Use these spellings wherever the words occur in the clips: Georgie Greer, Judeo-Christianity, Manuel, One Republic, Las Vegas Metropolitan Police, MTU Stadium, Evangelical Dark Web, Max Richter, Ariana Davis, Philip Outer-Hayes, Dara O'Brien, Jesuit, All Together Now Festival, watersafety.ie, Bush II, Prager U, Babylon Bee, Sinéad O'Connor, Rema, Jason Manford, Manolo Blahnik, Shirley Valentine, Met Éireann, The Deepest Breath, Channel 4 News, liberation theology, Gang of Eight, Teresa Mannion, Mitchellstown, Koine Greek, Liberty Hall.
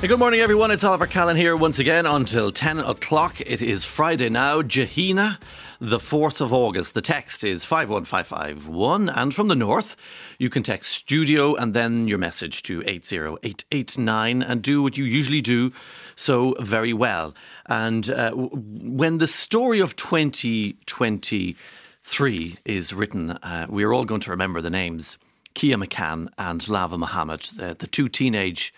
Hey, good morning, everyone. It's Oliver Callan here once again until 10 o'clock. It is Friday now, Jahina, the 4th of August. The text is 51551. And from the north, you can text studio and then your message to 80889 and do what you usually do so very well. And when the story of 2023 is written, we're all going to remember the names Kia McCann and Lava Muhammad, the two teenage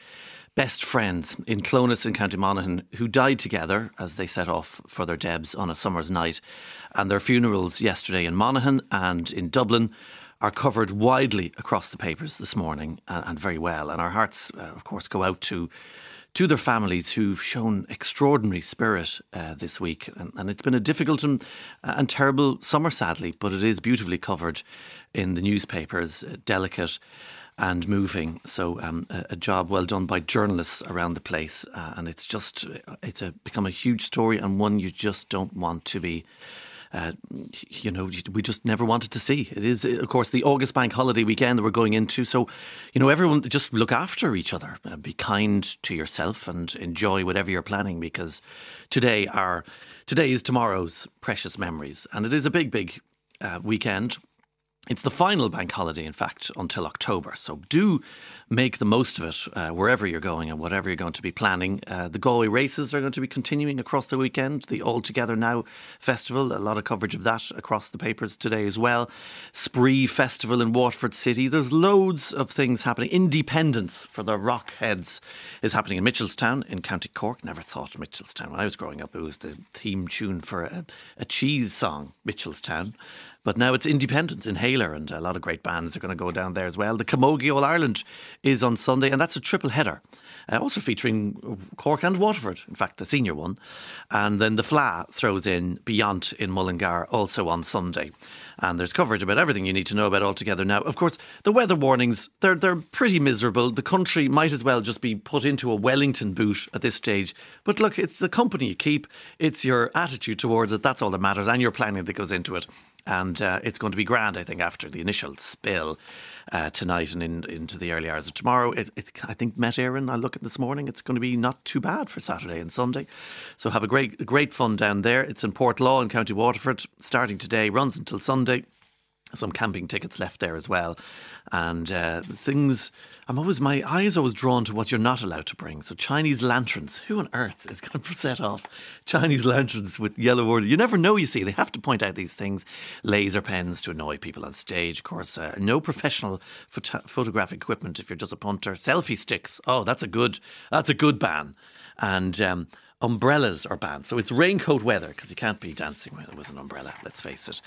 best friends in Clonus in County Monaghan who died together as they set off for their debs on a summer's night, and their funerals yesterday in Monaghan and in Dublin are covered widely across the papers this morning, and very well, and our hearts of course go out to their families who've shown extraordinary spirit this week, and it's been a difficult and terrible summer, sadly, but it is beautifully covered in the newspapers, delicate and moving. So a job well done by journalists around the place, and it's become a huge story, and one you just don't want to be we just never wanted to see. It is, of course, the August bank holiday weekend that we're going into. So, everyone just look after each other. Be kind to yourself and enjoy whatever you're planning, because today is tomorrow's precious memories. And it is a big, big weekend. It's the final bank holiday, in fact, until October. So do make the most of it wherever you're going and whatever you're going to be planning. The Galway races are going to be continuing across the weekend. The All Together Now Festival, a lot of coverage of that across the papers today as well. Spree Festival in Waterford City. There's loads of things happening. Independence for the rock heads is happening in Mitchellstown in County Cork. Never thought Mitchellstown. When I was growing up, it was the theme tune for a cheese song, Mitchellstown. But now it's Independence Inhaler, and a lot of great bands are going to go down there as well. The Camogie All-Ireland is on Sunday, and that's a triple header, also featuring Cork and Waterford, in fact, the senior one. And then the FLA throws in Beyond in Mullingar, also on Sunday. And there's coverage about everything you need to know about All Together Now. Of course, the weather warnings, they're pretty miserable. The country might as well just be put into a Wellington boot at this stage. But look, it's the company you keep, it's your attitude towards it, that's all that matters, and your planning that goes into it. And it's going to be grand, I think, after the initial spill tonight and into the early hours of tomorrow. I think Met Éireann, I look at this morning, it's going to be not too bad for Saturday and Sunday. So have a great fun down there. It's in Portlaw in County Waterford, starting today, runs until Sunday. Some camping tickets left there as well. And my eye is always drawn to what you're not allowed to bring. So Chinese lanterns. Who on earth is going to set off Chinese lanterns with yellow or... You never know, you see. They have to point out these things. Laser pens to annoy people on stage, of course. No professional photographic equipment if you're just a punter. Selfie sticks. Oh, that's a good ban. And... umbrellas are banned. So it's raincoat weather, because you can't be dancing with an umbrella, let's face it.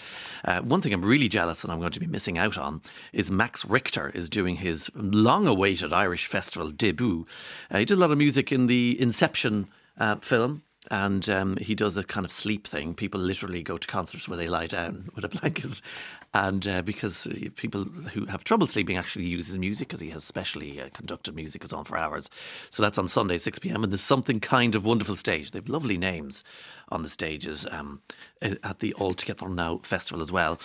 One thing I'm really jealous and I'm going to be missing out on is Max Richter is doing his long-awaited Irish festival debut. He did a lot of music in the Inception film, and he does a kind of sleep thing. People literally go to concerts where they lie down with a blanket, and because people who have trouble sleeping actually use his music, because he has specially conducted music that's on for hours. So that's on Sunday 6pm, and there's Something Kind of Wonderful stage. They have lovely names on the stages at the All Together Now Festival as well.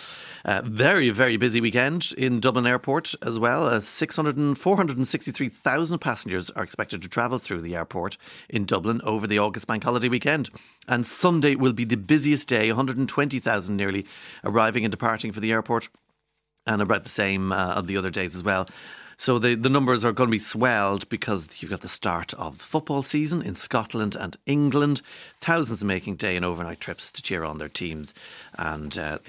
Very, very busy weekend in Dublin Airport as well. 463,000 passengers are expected to travel through the airport in Dublin over the August bank holiday weekend. And Sunday will be the busiest day, 120,000 nearly arriving and departing for the airport, and about the same of the other days as well. So the numbers are going to be swelled because you've got the start of the football season in Scotland and England. Thousands are making day and overnight trips to cheer on their teams. And a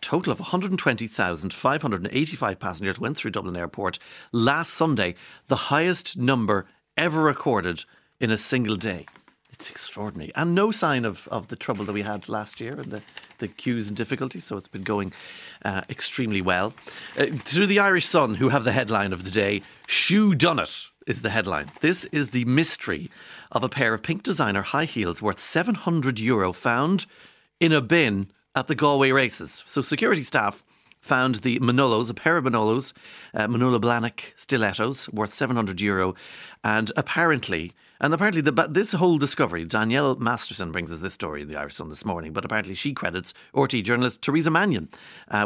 total of 120,585 passengers went through Dublin Airport last Sunday, the highest number ever recorded in a single day. It's extraordinary. And no sign of the trouble that we had last year and the queues and difficulties. So it's been going extremely well. Through the Irish Sun, who have the headline of the day, Shoe Done It is the headline. This is the mystery of a pair of pink designer high heels worth €700 found in a bin at the Galway races. So security staff found the Manolos, a pair of Manolos, Manolo Blahnik stilettos worth €700, and apparently this whole discovery, Danielle Masterson brings us this story in the Irish Sun this morning, but apparently she credits RT journalist Teresa Mannion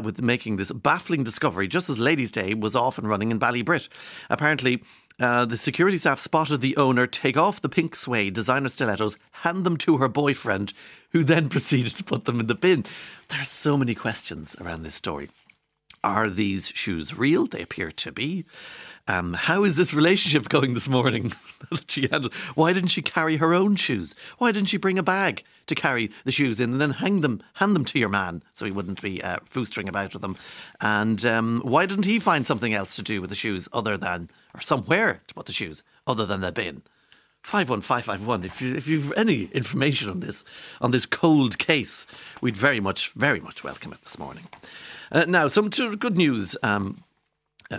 with making this baffling discovery just as Ladies' Day was off and running in Ballybrit. Apparently, the security staff spotted the owner take off the pink suede designer stilettos, hand them to her boyfriend, who then proceeded to put them in the bin. There are so many questions around this story. Are these shoes real? They appear to be. How is this relationship going this morning? Why didn't she carry her own shoes? Why didn't she bring a bag to carry the shoes in and then hand them to your man so he wouldn't be foostering about with them? And why didn't he find something else to do with the shoes or somewhere to put the shoes other than a bin? 51551. If you've any information on this cold case, we'd very much welcome it this morning. Now, some good news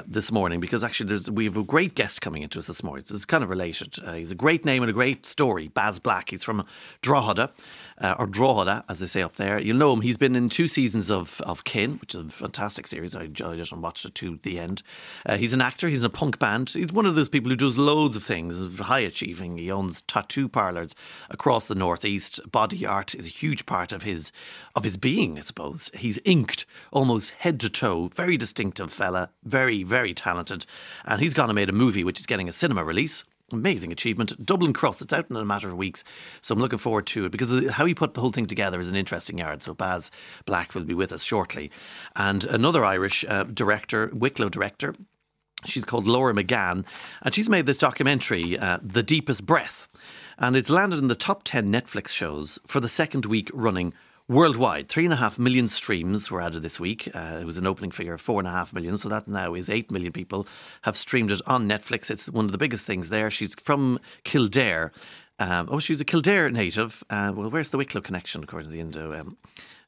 this morning, because actually we have a great guest coming into us this morning. It's kind of related. He's a great name and a great story, Baz Black. He's from Drogheda, or Drogheda, as they say up there. You'll know him. He's been in 2 seasons of Kin, which is a fantastic series. I enjoyed it and watched it to the end. He's an actor. He's in a punk band. He's one of those people who does loads of things, high achieving. He owns tattoo parlours across the northeast. Body art is a huge part of his being, I suppose. He's inked almost head to toe. Very distinctive fella. Very, very talented. And he's gone and made a movie which is getting a cinema release. Amazing achievement. Dublin Cross. It's out in a matter of weeks. So I'm looking forward to it, because how he put the whole thing together is an interesting yard. So Baz Black will be with us shortly. And another Irish director, Wicklow director, she's called Laura McGann, and she's made this documentary, The Deepest Breath. And it's landed in the top 10 Netflix shows for the second week running worldwide. 3.5 million streams were added this week. It was an opening figure of 4.5 million, so that now is 8 million people have streamed it on Netflix. It's one of the biggest things there. She's from Kildare. She's a Kildare native. Well, where's the Wicklow connection, according to the Indo?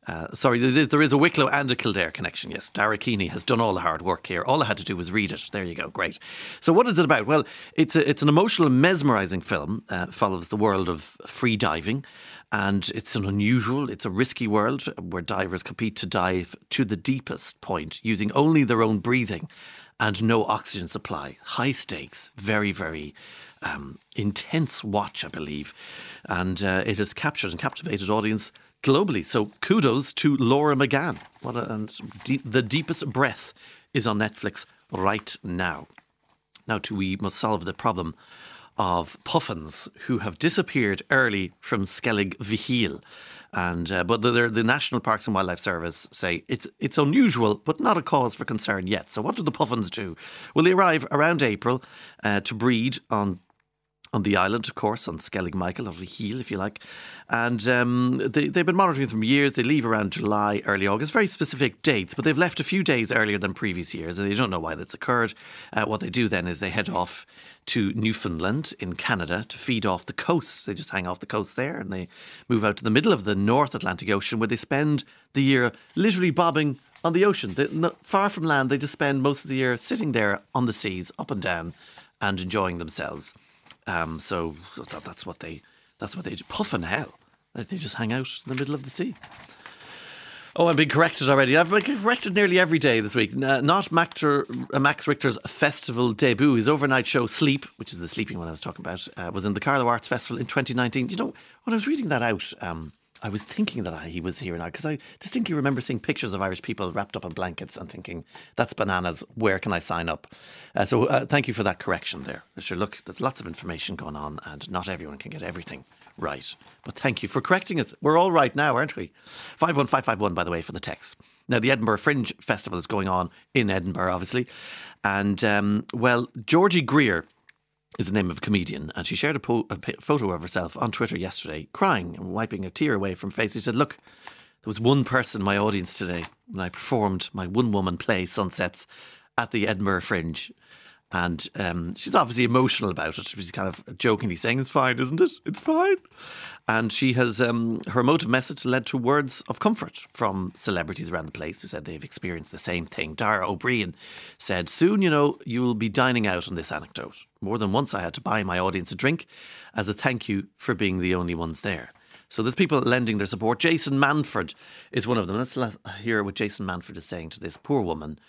There is a Wicklow and a Kildare connection, yes. Dara Keeney has done all the hard work here. All I had to do was read it. There you go, great. So what is it about? Well, it's an emotional and mesmerising film. Follows the world of free diving. And it's a risky world where divers compete to dive to the deepest point using only their own breathing and no oxygen supply. High stakes, very, very intense watch, I believe. And it has captured and captivated audience globally. So kudos to Laura McGann. The Deepest Breath is on Netflix right now. Now, we must solve the problem of puffins who have disappeared early from Skellig Michael. But the National Parks and Wildlife Service say it's unusual, but not a cause for concern yet. So what do the puffins do? Well, they arrive around April to breed on the island, of course, on Skellig Michael, of Michael, if you like. And they've been monitoring them for years. They leave around July, early August, very specific dates, but they've left a few days earlier than previous years, and they don't know why that's occurred. What they do then is they head off to Newfoundland in Canada to feed off the coast. They just hang off the coast there, and they move out to the middle of the North Atlantic Ocean, where they spend the year literally bobbing on the ocean. Far from land, they just spend most of the year sitting there on the seas, up and down, and enjoying themselves. So that's what they do. Puffin hell. They just hang out in the middle of the sea. Oh, I've been corrected already. I've been corrected nearly every day this week. Not Max Richter's festival debut. His overnight show, Sleep, which is the sleeping one I was talking about, was in the Mullingar Arts Festival in 2019. You know, when I was reading that out, I was thinking that he was here now, because I distinctly remember seeing pictures of Irish people wrapped up in blankets and thinking, that's bananas, where can I sign up? So thank you for that correction there. Sure, look, there's lots of information going on and not everyone can get everything right. But thank you for correcting us. We're all right now, aren't we? 51551, by the way, for the text. Now, the Edinburgh Fringe Festival is going on in Edinburgh, obviously. And, Georgie Greer is the name of a comedian, and she shared a photo of herself on Twitter yesterday, crying and wiping a tear away from her face. She said, look, there was one person in my audience today when I performed my one-woman play, Sunsets, at the Edinburgh Fringe. And she's obviously emotional about it. She's kind of jokingly saying, it's fine, isn't it? It's fine. And she has, her emotive message led to words of comfort from celebrities around the place who said they've experienced the same thing. Dara O'Brien said, soon, you know, you will be dining out on this anecdote. More than once I had to buy my audience a drink as a thank you for being the only ones there. So there's people lending their support. Jason Manford is one of them. Let's hear what Jason Manford is saying to this poor woman,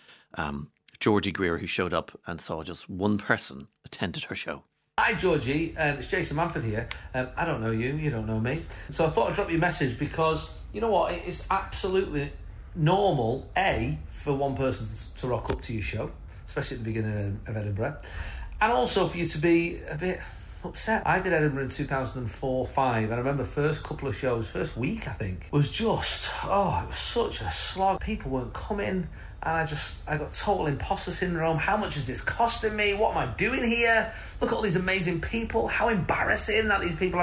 Georgie Greer, who showed up and saw just one person attended her show. Hi Georgie, it's Jason Manford here. I don't know you, you don't know me. So I thought I'd drop you a message because, you know what, it's absolutely normal, A, for one person to rock up to your show, especially at the beginning of Edinburgh, and also for you to be a bit upset. I did Edinburgh in 2004-05, and I remember first couple of shows, first week I think, was just, oh, it was such a slog. People weren't coming. And I got total imposter syndrome. How much is this costing me? What am I doing here? Look at all these amazing people. How embarrassing that these people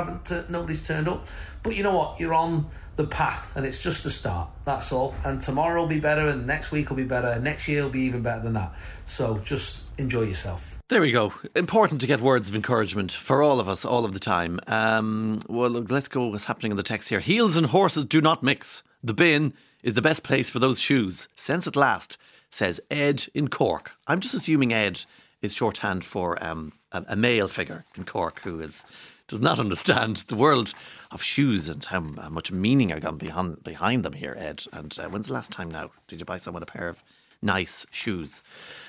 nobody's turned up. But you know what? You're on the path and it's just the start. That's all. And tomorrow will be better and next week will be better. And next year will be even better than that. So just enjoy yourself. There we go. Important to get words of encouragement for all of us all of the time. Well, look, let's go what's happening in the text here. Heels and horses do not mix. The bin is the best place for those shoes. Sense at last, says Ed in Cork. I'm just assuming Ed is shorthand for a male figure in Cork who does not understand the world of shoes and how much meaning I've gone behind them here, Ed. And when's the last time now? Did you buy someone a pair of nice shoes?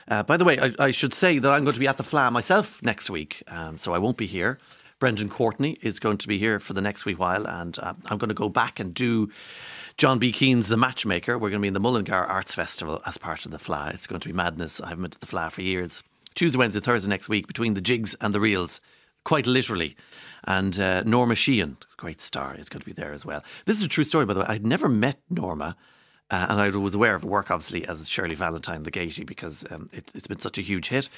By the way, I should say that I'm going to be at the FLA myself next week, so I won't be here. Brendan Courtney is going to be here for the next wee while, and I'm going to go back and do John B. Keane's The Matchmaker. We're going to be in the Mullingar Arts Festival as part of the FLA. It's going to be madness. I haven't been to the FLA for years. Tuesday, Wednesday, Thursday next week, between the jigs and the reels, quite literally. And Norma Sheehan, great star, is going to be there as well. This is a true story, by the way. I'd never met Norma. And I was aware of her work, obviously, as Shirley Valentine, the Gaty, because it's been such a huge hit.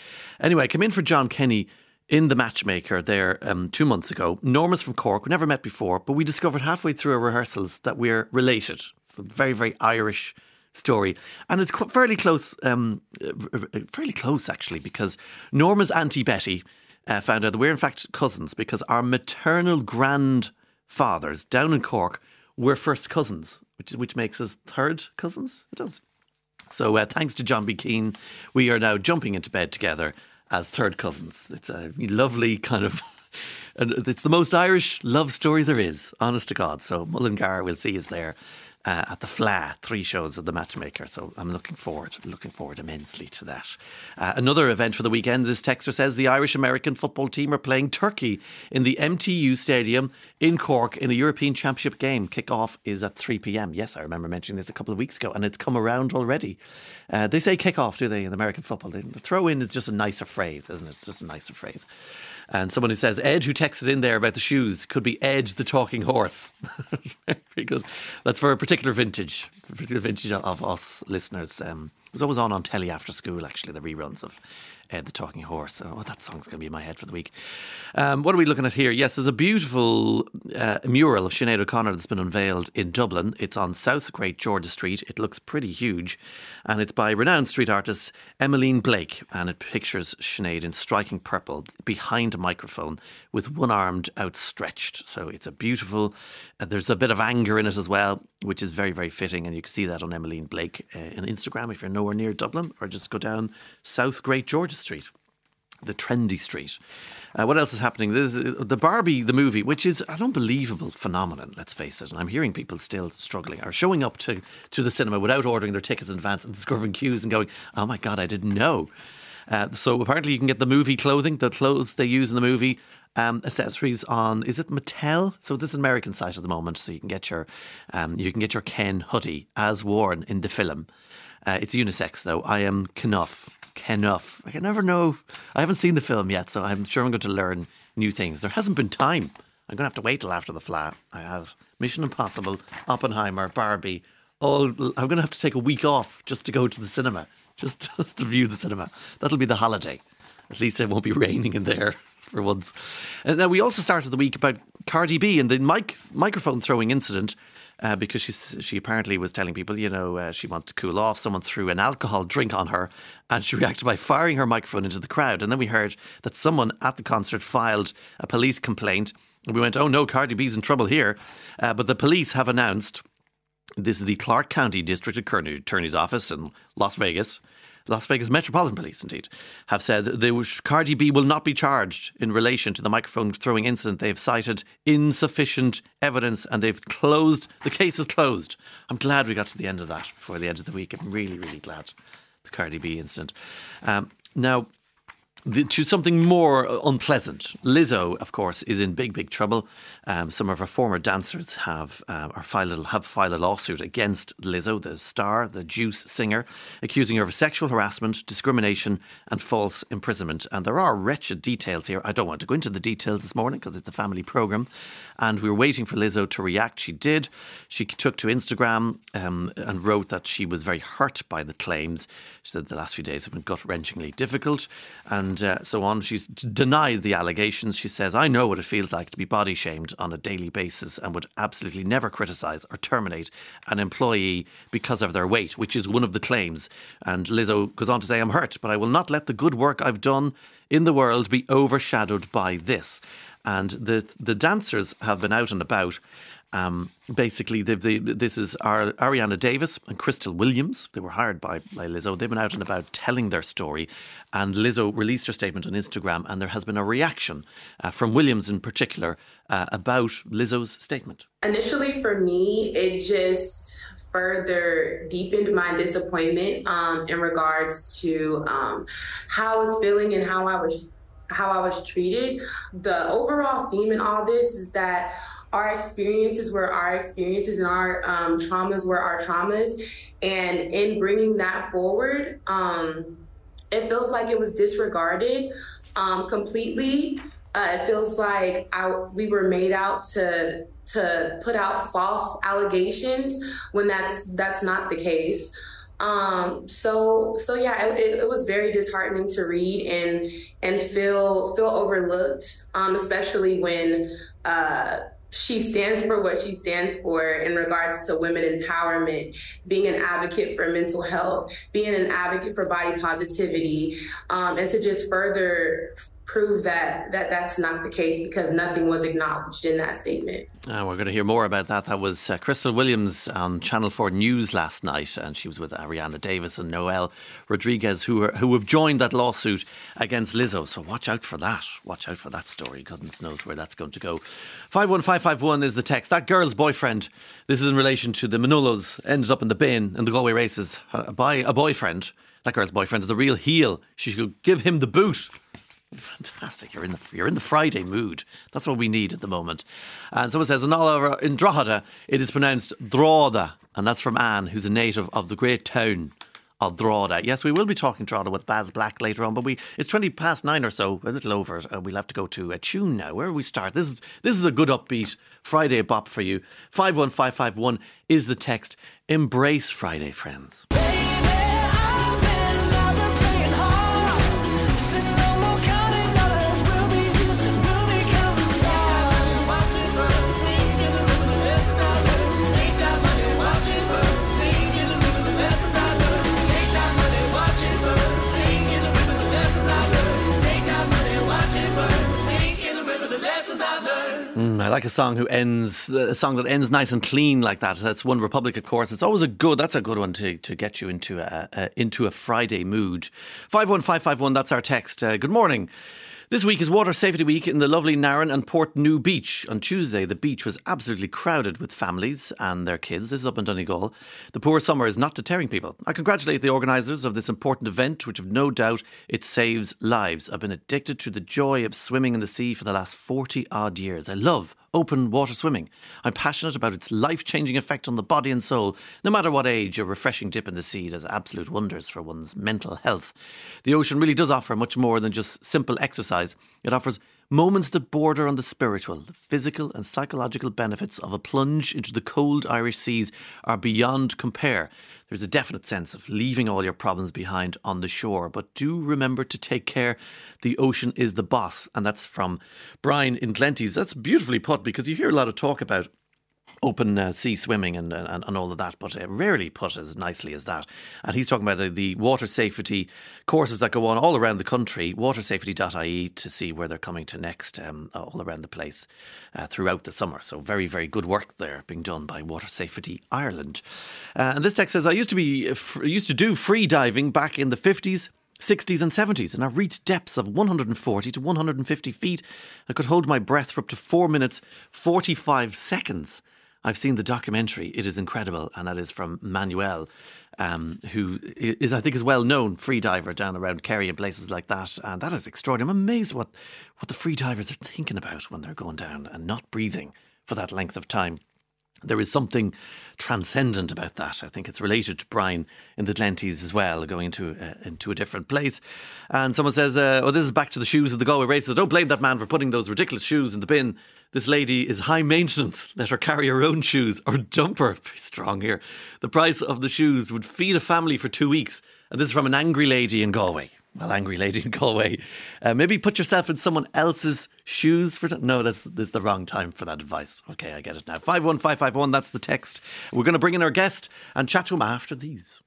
Anyway, I came in for John Kenny in The Matchmaker there 2 months ago. Norma's from Cork. We never met before, but we discovered halfway through our rehearsals that we're related. It's a very, very Irish story. And it's fairly close, actually, because Norma's Auntie Betty found out that we're, in fact, cousins because our maternal grandfathers down in Cork were first cousins, which makes us third cousins. It does. So thanks to John B. Keane, we are now jumping into bed together as third cousins. It's a lovely kind of... it's the most Irish love story there is, honest to God. So Mullingar, we'll see, is there at the FLA, 3 shows of The Matchmaker. So I'm looking forward immensely to that. Another event for the weekend, this texter says, the Irish-American football team are playing Turkey in the MTU Stadium in Cork in a European Championship game. Kick-off is at 3 p.m. Yes, I remember mentioning this a couple of weeks ago, and it's come around already. They say kick-off, do they, in American football? The throw-in is just a nicer phrase, isn't it? It's just a nicer phrase. And someone who says, Ed, who texts in there about the shoes, could be Ed the Talking Horse. Very good. That's for a particular vintage of us listeners. It was always on telly after school, actually, the reruns of Ed the Talking Horse. Oh, that song's going to be in my head for the week. What are we looking at here? Yes, there's a beautiful mural of Sinead O'Connor that's been unveiled in Dublin. It's on South Great George's Street. It looks pretty huge. And it's by renowned street artist Emmeline Blake. And it pictures Sinead in striking purple behind a microphone with one arm outstretched. So it's a beautiful... there's a bit of anger in it as well, which is very, very fitting. And you can see that on Emmeline Blake on Instagram if you're nowhere near Dublin, or just go down South Great George's Street, the trendy street. What else is happening? There's the Barbie, the movie, which is an unbelievable phenomenon, let's face it. And I'm hearing people still struggling or showing up to the cinema without ordering their tickets in advance and discovering queues and going, oh my God, I didn't know. So apparently you can get the movie clothing, the clothes they use in the movie, accessories on, is it Mattel? So this is an American site at the moment. So you can get your Ken hoodie as worn in the film. It's unisex though. I am Knuff. I can never know. I haven't seen the film yet, so I'm sure I'm going to learn new things. There hasn't been time. I'm going to have to wait till after the FLA. I have Mission Impossible, Oppenheimer, Barbie. I'm going to have to take a week off just to go to the cinema, just to view the cinema. That'll be the holiday. At least it won't be raining in there for once. And then we also started the week about Cardi B and the microphone throwing incident. Because she apparently was telling people, she wanted to cool off. Someone threw an alcohol drink on her and she reacted by firing her microphone into the crowd. And then we heard that someone at the concert filed a police complaint. And we went, oh no, Cardi B's in trouble here. But the police have announced, this is the Clark County District Attorney's Office in Las Vegas, Las Vegas Metropolitan Police, indeed, have said that Cardi B will not be charged in relation to the microphone throwing incident. They've cited insufficient evidence and they've closed, the case is closed. I'm glad we got to the end of that before the end of the week. I'm really, really glad, the Cardi B incident. Now, to something more unpleasant. Lizzo, of course, is in big, big trouble. Some of her former dancers have filed a lawsuit against Lizzo, the star, the Juice singer, accusing her of sexual harassment, discrimination and false imprisonment. And there are wretched details here. I don't want to go into the details this morning because it's a family programme and we were waiting for Lizzo to react. She did. She took to Instagram and wrote that she was very hurt by the claims. She said the last few days have been gut-wrenchingly difficult and so on. She's denied the allegations. She says, I know what it feels like to be body shamed on a daily basis and would absolutely never criticise or terminate an employee because of their weight, which is one of the claims. And Lizzo goes on to say, I'm hurt, but I will not let the good work I've done in the world be overshadowed by this. And the dancers have been out and about. Basically, this is Ariana Davis and Crystal Williams. They were hired by Lizzo. They've been out and about telling their story. And Lizzo released her statement on Instagram and there has been a reaction from Williams in particular about Lizzo's statement. Initially, for me, it just further deepened my disappointment in regards to how I was feeling and how I was treated. The overall theme in all this is that our experiences were our experiences and our traumas were our traumas. And in bringing that forward, it feels like it was disregarded completely. It feels like we were made out to put out false allegations when that's not the case. So yeah, it was very disheartening to read and feel overlooked, especially when she stands for what she stands for in regards to women empowerment, being an advocate for mental health, being an advocate for body positivity, and to just further prove that that's not the case because nothing was acknowledged in that statement. We're going to hear more about that. That was Crystal Williams on Channel 4 News last night and she was with Ariana Davis and Noel Rodriguez who have joined that lawsuit against Lizzo. So watch out for that. Watch out for that story. Goodness knows where that's going to go. 51551 is the text. That girl's boyfriend, this is in relation to the Manolos, ended up in the bin in the Galway races by a boyfriend. That girl's boyfriend is a real heel. She should give him the boot. Fantastic. You're in the Friday mood. That's what we need at the moment. And someone says, in Drogheda, it is pronounced Drogheda. And that's from Anne, who's a native of the great town of Drogheda. Yes, we will be talking Drogheda with Baz Black later on, but it's 9:20 or so, a little over. We'll have to go to a tune now. Where do we start? This is a good upbeat Friday bop for you. 51551 is the text. Embrace Friday, friends. I like a song that ends nice and clean like that. That's One Republic, of course. It's always a good one to get you into a Friday mood. 51551, that's our text. Good morning. This week is Water Safety Week in the lovely Narran and Portnew Beach. On Tuesday, the beach was absolutely crowded with families and their kids. This is up in Donegal. The poor summer is not deterring people. I congratulate the organisers of this important event, which have no doubt it saves lives. I've been addicted to the joy of swimming in the sea for the last 40-odd years. I love open water swimming. I'm passionate about its life-changing effect on the body and soul. No matter what age, a refreshing dip in the sea does absolute wonders for one's mental health. The ocean really does offer much more than just simple exercise. It offers moments that border on the spiritual. The physical and psychological benefits of a plunge into the cold Irish seas are beyond compare. There's a definite sense of leaving all your problems behind on the shore. But do remember to take care. The ocean is the boss. And that's from Brian in Glenties. That's beautifully put because you hear a lot of talk about open sea swimming and all of that, but rarely put as nicely as that. And he's talking about the water safety courses that go on all around the country, watersafety.ie, to see where they're coming to next all around the place throughout the summer. So very, very good work there being done by Water Safety Ireland. And this text says, I used to do free diving back in the 50s, 60s and 70s, and I reached depths of 140 to 150 feet. I could hold my breath for up to 4 minutes, 45 seconds. I've seen the documentary. It is incredible. And that is from Manuel, who is, I think, is well-known freediver down around Kerry and places like that. And that is extraordinary. I'm amazed what the freedivers are thinking about when they're going down and not breathing for that length of time. There is something transcendent about that. I think it's related to Brian in the Glenties as well, going into a different place. And someone says, oh, this is back to the shoes of the Galway races. Don't blame that man for putting those ridiculous shoes in the bin. This lady is high maintenance. Let her carry her own shoes or dump her. Pretty strong here. The price of the shoes would feed a family for 2 weeks. And this is from an angry lady in Galway. Well, angry lady in Galway. Maybe put yourself in someone else's shoes for... No, that's the wrong time for that advice. Okay, I get it now. 51551, that's the text. We're going to bring in our guest and chat to him after these.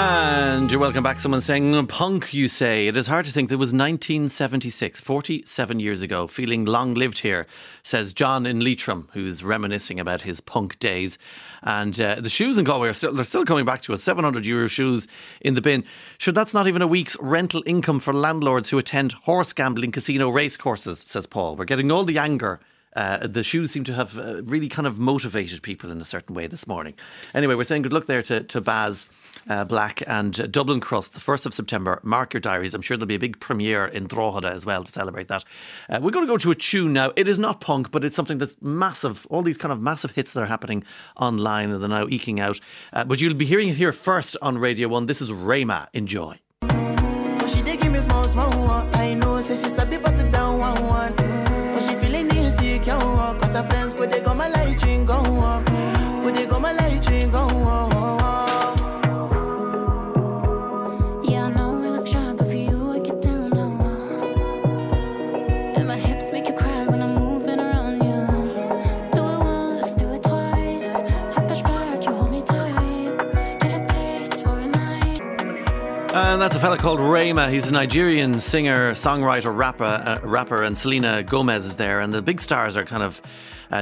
And you're welcome back. Someone saying, punk, you say. It is hard to think that it was 1976, 47 years ago. Feeling long lived here, says John in Leitrim, who's reminiscing about his punk days. And the shoes in Galway, they're still coming back to us. €700 shoes in the bin. Sure, that's not even a week's rental income for landlords who attend horse gambling casino race courses, says Paul. We're getting all the anger. The shoes seem to have really kind of motivated people in a certain way this morning. Anyway, we're saying good luck there to Baz Black and Dublin Cross, the 1st of September. Mark your diaries. I'm sure there'll be a big premiere in Drogheda as well to celebrate that. We're going to go to a tune now. It is not punk, but it's something that's massive. All these kind of massive hits that are happening online and they're now eking out. But you'll be hearing it here first on Radio 1. This is Rema. Enjoy. I know, so she's a And that's a fella called Rema. He's a Nigerian singer, songwriter, rapper, and Selena Gomez is there. And the big stars are kind of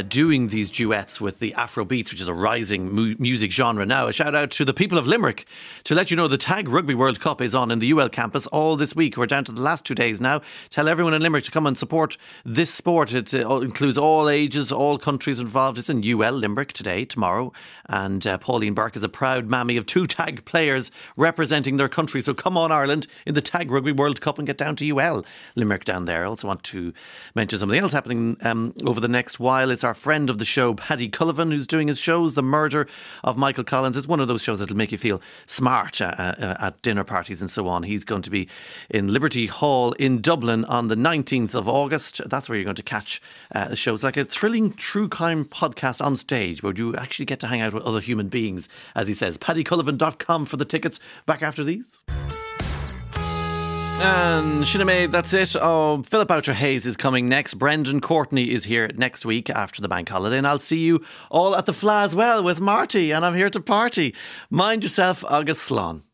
doing these duets with the Afrobeats, which is a rising music genre now. A shout out to the people of Limerick to let you know the TAG Rugby World Cup is on in the UL campus all this week. We're down to the last 2 days now. Tell everyone in Limerick to come and support this sport. It includes all ages, all countries involved. It's in UL Limerick today, tomorrow. And Pauline Burke is a proud mammy of 2 TAG players representing their country. So come on, Ireland, in the TAG Rugby World Cup and get down to UL Limerick down there. I also want to mention something else happening over the next while. It's our friend of the show, Paddy Cullivan, who's doing his shows. The Murder of Michael Collins is one of those shows that'll make you feel smart at dinner parties and so on. He's going to be in Liberty Hall in Dublin on the 19th of August. That's where you're going to catch shows like a thrilling true crime podcast on stage where you actually get to hang out with other human beings, as he says. PaddyCullivan.com for the tickets. Back after these. And Sinead, that's it. Oh, Philip Outer-Hayes is coming next. Brendan Courtney is here next week after the bank holiday. And I'll see you all at the Fla as well with Marty. And I'm here to party. Mind yourself, August Slán.